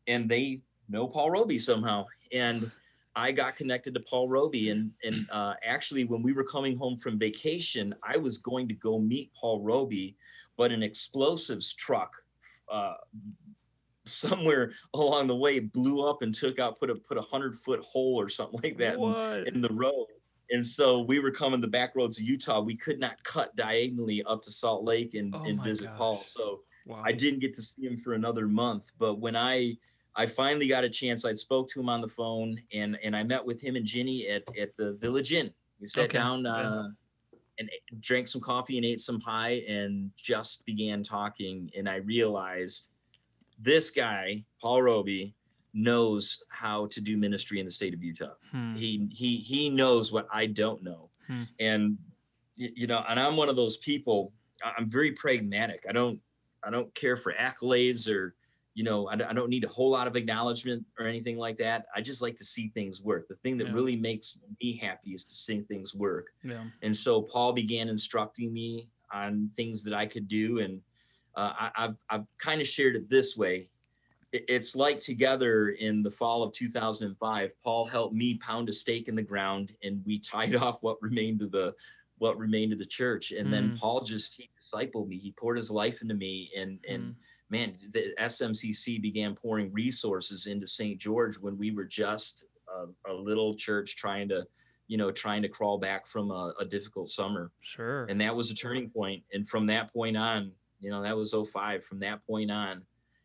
and they know Paul Roby somehow. And I got connected to Paul Roby. And actually, when we were coming home from vacation, I was going to go meet Paul Roby, but an explosives truck somewhere along the way blew up and put a 100-foot hole or something like that in the road. And so we were coming the back roads of Utah. We could not cut diagonally up to Salt Lake and visit Paul. So I didn't get to see him for another month. But when I finally got a chance, I spoke to him on the phone, and I met with him and Ginny at the Village Inn. We sat down and drank some coffee and ate some pie and just began talking. And I realized this guy, Paul Roby, knows how to do ministry in the state of Utah. He knows what I don't know. And you know, and I'm one of those people, I'm very pragmatic. I don't care for accolades or, you know, I don't need a whole lot of acknowledgement or anything like that. I just like to see things work. The thing that really makes me happy is to see things work. Yeah. And so Paul began instructing me on things that I could do. And I've kind of shared it this way. It's like together in the fall of 2005, Paul helped me pound a stake in the ground and we tied off what remained of the church. And then Paul he discipled me. He poured his life into me. And man, the SMCC began pouring resources into St. George when we were just a little church trying to crawl back from a difficult summer. Sure. And that was a turning point. And from that point on, you know, that was 2005. From that point on,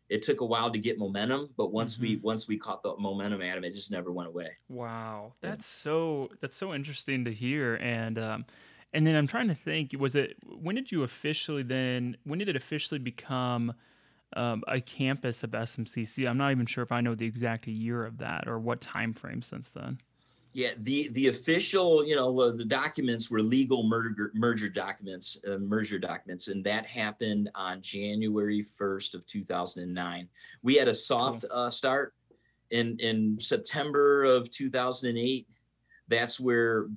it took a while to get momentum, but once we caught the momentum, Adam, it just never went away. Wow, that's so interesting to hear. And then I'm trying to think, when did it officially become a campus of SMCC? I'm not even sure if I know the exact year of that or what time frame since then. Yeah, the official, you know, the documents were legal merger documents, and that happened on January 1st of 2009. We had a soft start in September of 2008. That's where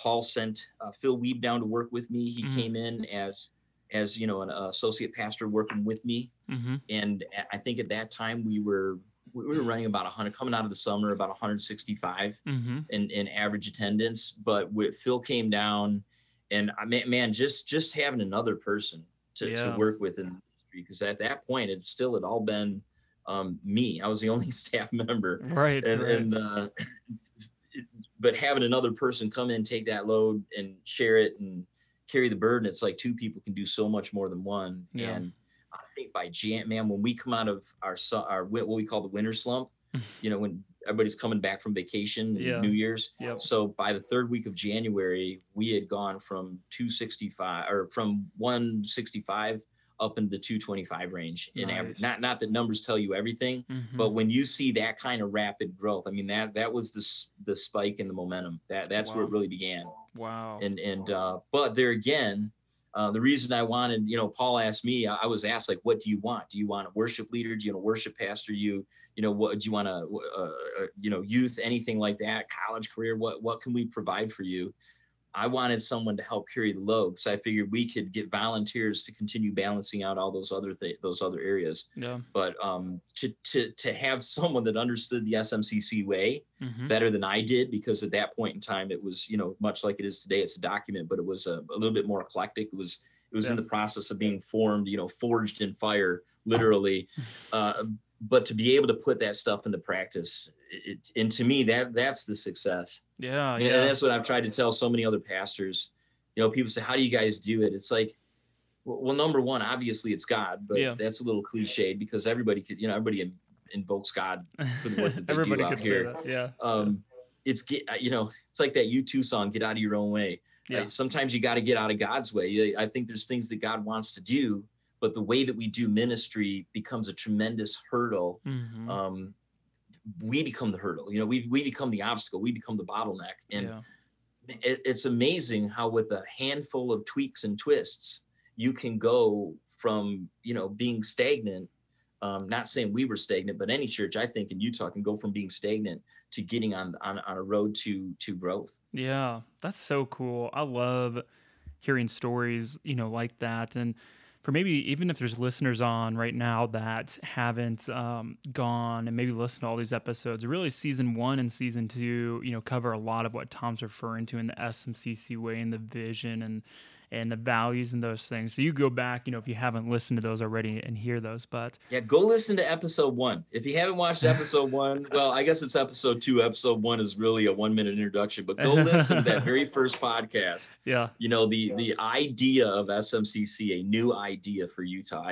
Paul sent Phil Weeb down to work with me. He came in as you know, an associate pastor working with me, and I think at that time we were running about 100, coming out of the summer, about 165 in average attendance. But Phil came down, and just having another person to work with in the industry, because at that point it had all been me. I was the only staff member, right? And but having another person come in, take that load, and share it, and carry the burden. It's like two people can do so much more than one, and I think by when we come out of our what we call the winter slump, you know, when everybody's coming back from vacation and New Year's. Yep. So by the third week of January, we had gone from 265 or from 165 up into the 225 range in average. Not that numbers tell you everything, but when you see that kind of rapid growth, I mean that was the spike in the momentum. That's where it really began. Wow. And but there again. The reason I wanted, you know, Paul asked me, I was asked, like, what do you want? Do you want a worship leader? Do you want a worship pastor? What do you want youth, anything like that, college, career? What can we provide for you? I wanted someone to help carry the load. So I figured we could get volunteers to continue balancing out all those other areas. Yeah. But to have someone that understood the SMCC way better than I did, because at that point in time, it was, you know, much like it is today, it's a document, but it was a little bit more eclectic. It was in the process of being formed, you know, forged in fire, literally. But to be able to put that stuff into practice, and to me, that's the success. Yeah, and that's what I've tried to tell so many other pastors. You know, people say, "How do you guys do it?" It's like, well, number one, obviously it's God, but that's a little cliched because everybody invokes God for the work that they everybody do out could here. Say that. Yeah, it's like that U2 song, "Get Out of Your Own Way." Yeah. Sometimes you got to get out of God's way. I think there's things that God wants to do, but the way that we do ministry becomes a tremendous hurdle. We become the hurdle, you know, we become the obstacle, we become the bottleneck. And it's amazing how with a handful of tweaks and twists, you can go from, you know, being stagnant, not saying we were stagnant, but any church, I think, in Utah can go from being stagnant to getting on a road to growth. Yeah, that's so cool. I love hearing stories, you know, like that. And for maybe even if there's listeners on right now that haven't gone and maybe listened to all these episodes, really season 1 and season 2, you know, cover a lot of what Tom's referring to in the SMCC way and the vision and the values and those things. So you go back, you know, if you haven't listened to those already and hear those, but yeah, go listen to episode 1. If you haven't watched episode 1, well, I guess it's episode 2. Episode 1 is really a 1-minute introduction, but go listen to that very first podcast. Yeah. You know, the idea of SMCC, a new idea for Utah.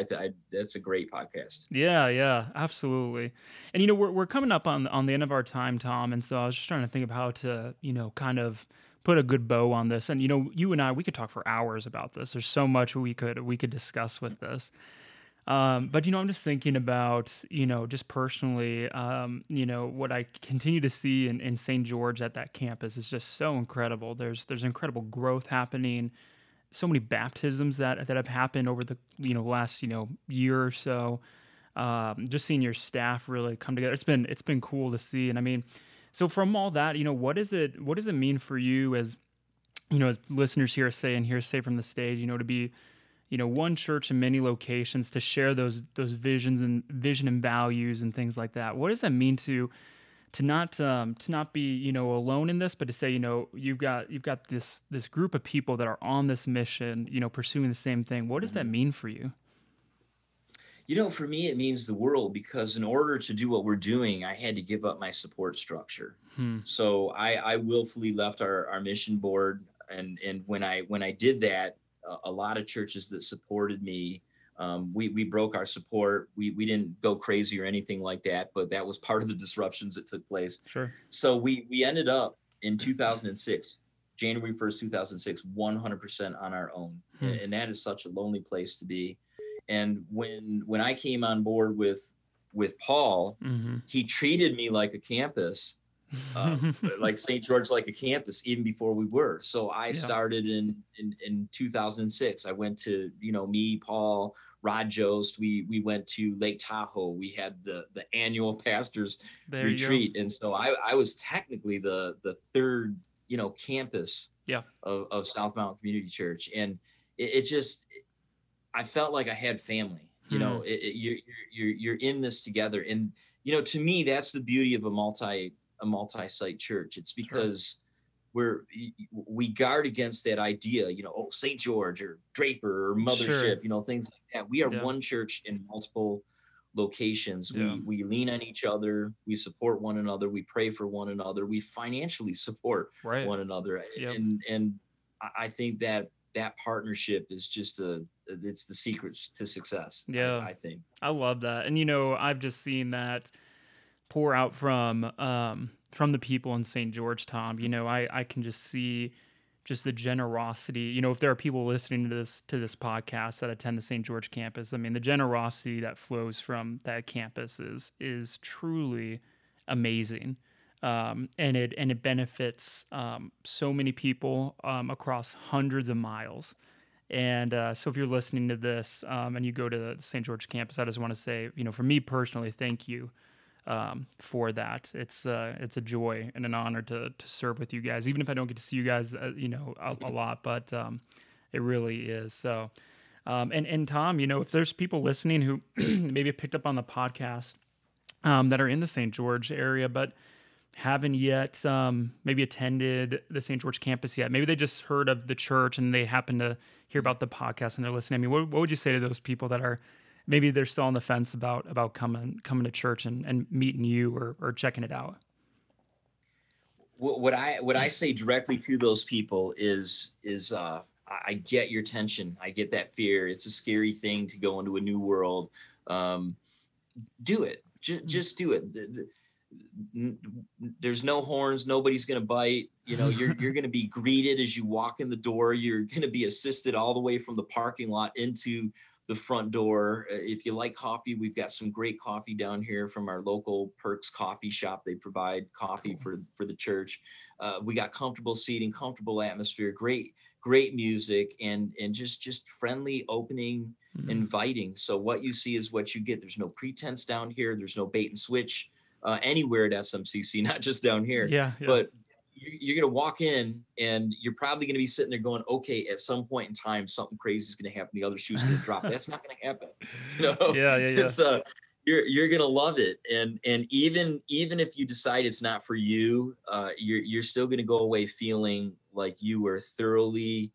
That's a great podcast. Yeah, absolutely. And, you know, we're coming up on the end of our time, Tom. And so I was just trying to think of how to, you know, kind of put a good bow on this. And, you know, you and I, we could talk for hours about this. There's so much we could discuss with this. But, I'm just thinking about, just personally, what I continue to see in St. George at that campus is just so incredible. There's incredible growth happening. So many baptisms that have happened over the, last, year or so. Just seeing your staff really come together. It's been cool to see. And I mean, so from all that, what does it mean for you as, as listeners here say from the stage, to be, one church in many locations, to share those vision and values and things like that? What does that mean to not be, alone in this, but to say, you've got this group of people that are on this mission, pursuing the same thing. What does that mean for you? For me, it means the world, because in order to do what we're doing, I had to give up my support structure. So I willfully left our mission board. And when I did that, a lot of churches that supported me, we broke our support. We didn't go crazy or anything like that, but that was part of the disruptions that took place. Sure. So we ended up in 2006, January 1st, 2006, 100% on our own. And that is such a lonely place to be. And when I came on board with Paul, he treated me like a campus, like St. George, like a campus, even before we were. So I started in 2006. I went to, me, Paul, Rod Jost. We went to Lake Tahoe. We had the annual pastors retreat. And so I was technically the third, campus of South Mountain Community Church. And it just... I felt like I had family, you're in this together. And, to me, that's the beauty of a multi-site church. It's because we guard against that idea, St. George or Draper or Mothership, things like that. We are one church in multiple locations. We lean on each other. We support one another. We pray for one another. We financially support one another. And I think that partnership is just it's the secret to success. I think. I love that. And, I've just seen that pour out from the people in St. George, Tom. I can just see just the generosity, if there are people listening to this podcast that attend the St. George campus, I mean, the generosity that flows from that campus is truly amazing. And it benefits so many people across hundreds of miles. And so if you're listening to this and you go to the St. George campus, I just want to say, for me personally, thank you for that. It's a joy and an honor to serve with you guys, even if I don't get to see you guys, a lot, but it really is. So, and Tom, if there's people listening who maybe picked up on the podcast that are in the St. George area, but haven't yet maybe attended the St. George campus yet. Maybe they just heard of the church and they happen to hear about the podcast and they're listening. I mean, what would you say to those people that are maybe they're still on the fence about coming to church and meeting you or checking it out? What I say directly to those people is I get your tension. I get that fear. It's a scary thing to go into a new world. Do it. Just do it. There's no horns. Nobody's going to bite. You're going to be greeted as you walk in the door. You're going to be assisted all the way from the parking lot into the front door. If you like coffee, we've got some great coffee down here from our local Perks coffee shop. They provide coffee for the church. We got comfortable seating, comfortable atmosphere, great music, and just friendly, opening, inviting. So what you see is what you get. There's no pretense down here. There's no bait and switch. Anywhere at SMCC, not just down here, but you're going to walk in and you're probably going to be sitting there going, okay, at some point in time, something crazy is going to happen. The other shoe's going to drop. That's not going to happen. It's you're going to love it. And even if you decide it's not for you, you're still going to go away feeling like you were thoroughly,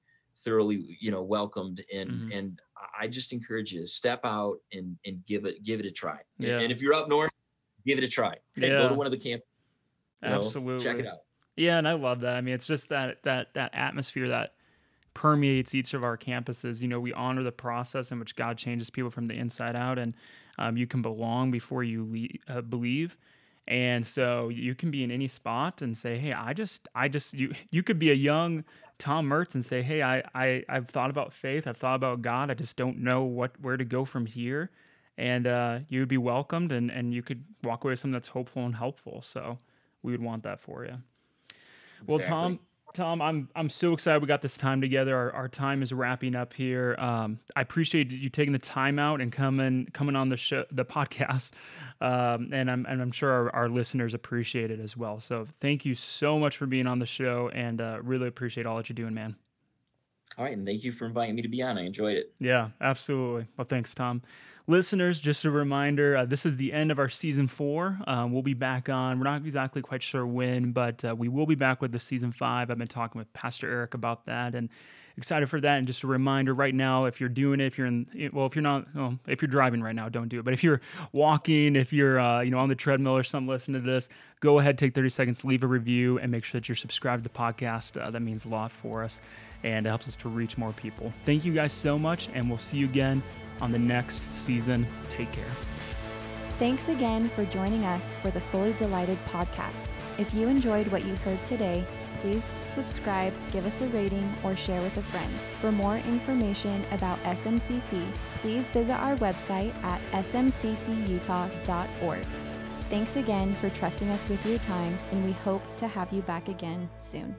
welcomed. And I just encourage you to step out and give it a try. Yeah. And if you're up north, give it a try. Okay, go to one of the camps. Absolutely. Check it out. Yeah, and I love that. I mean, it's just that atmosphere that permeates each of our campuses. We honor the process in which God changes people from the inside out, and you can belong before you believe. And so you can be in any spot and say, hey, you could be a young Tom Mertz and say, hey, I've thought about faith. I've thought about God. I just don't know where to go from here. And you would be welcomed, and you could walk away with something that's hopeful and helpful. So we would want that for you. Well, exactly. Tom, I'm so excited we got this time together. Our time is wrapping up here. I appreciate you taking the time out and coming on the show, the podcast, and I'm sure our listeners appreciate it as well. So thank you so much for being on the show, and really appreciate all that you're doing, man. All right, and thank you for inviting me to be on. I enjoyed it. Yeah, absolutely. Well, thanks, Tom. Listeners, just a reminder, this is the end of our season 4. We'll be back on. We're not exactly quite sure when, but we will be back with the season 5. I've been talking with Pastor Eric about that, and excited for that. And just a reminder right now, if you're doing it, if you're driving right now, don't do it. But if you're walking, if you're on the treadmill or something, listen to this, go ahead, take 30 seconds, leave a review, and make sure that you're subscribed to the podcast. That means a lot for us, and it helps us to reach more people. Thank you guys so much, and we'll see you again on the next season. Take care. Thanks again for joining us for the Fully Delighted podcast. If you enjoyed what you heard today, please subscribe, give us a rating, or share with a friend. For more information about SMCC, please visit our website at smccutah.org. Thanks again for trusting us with your time, and we hope to have you back again soon.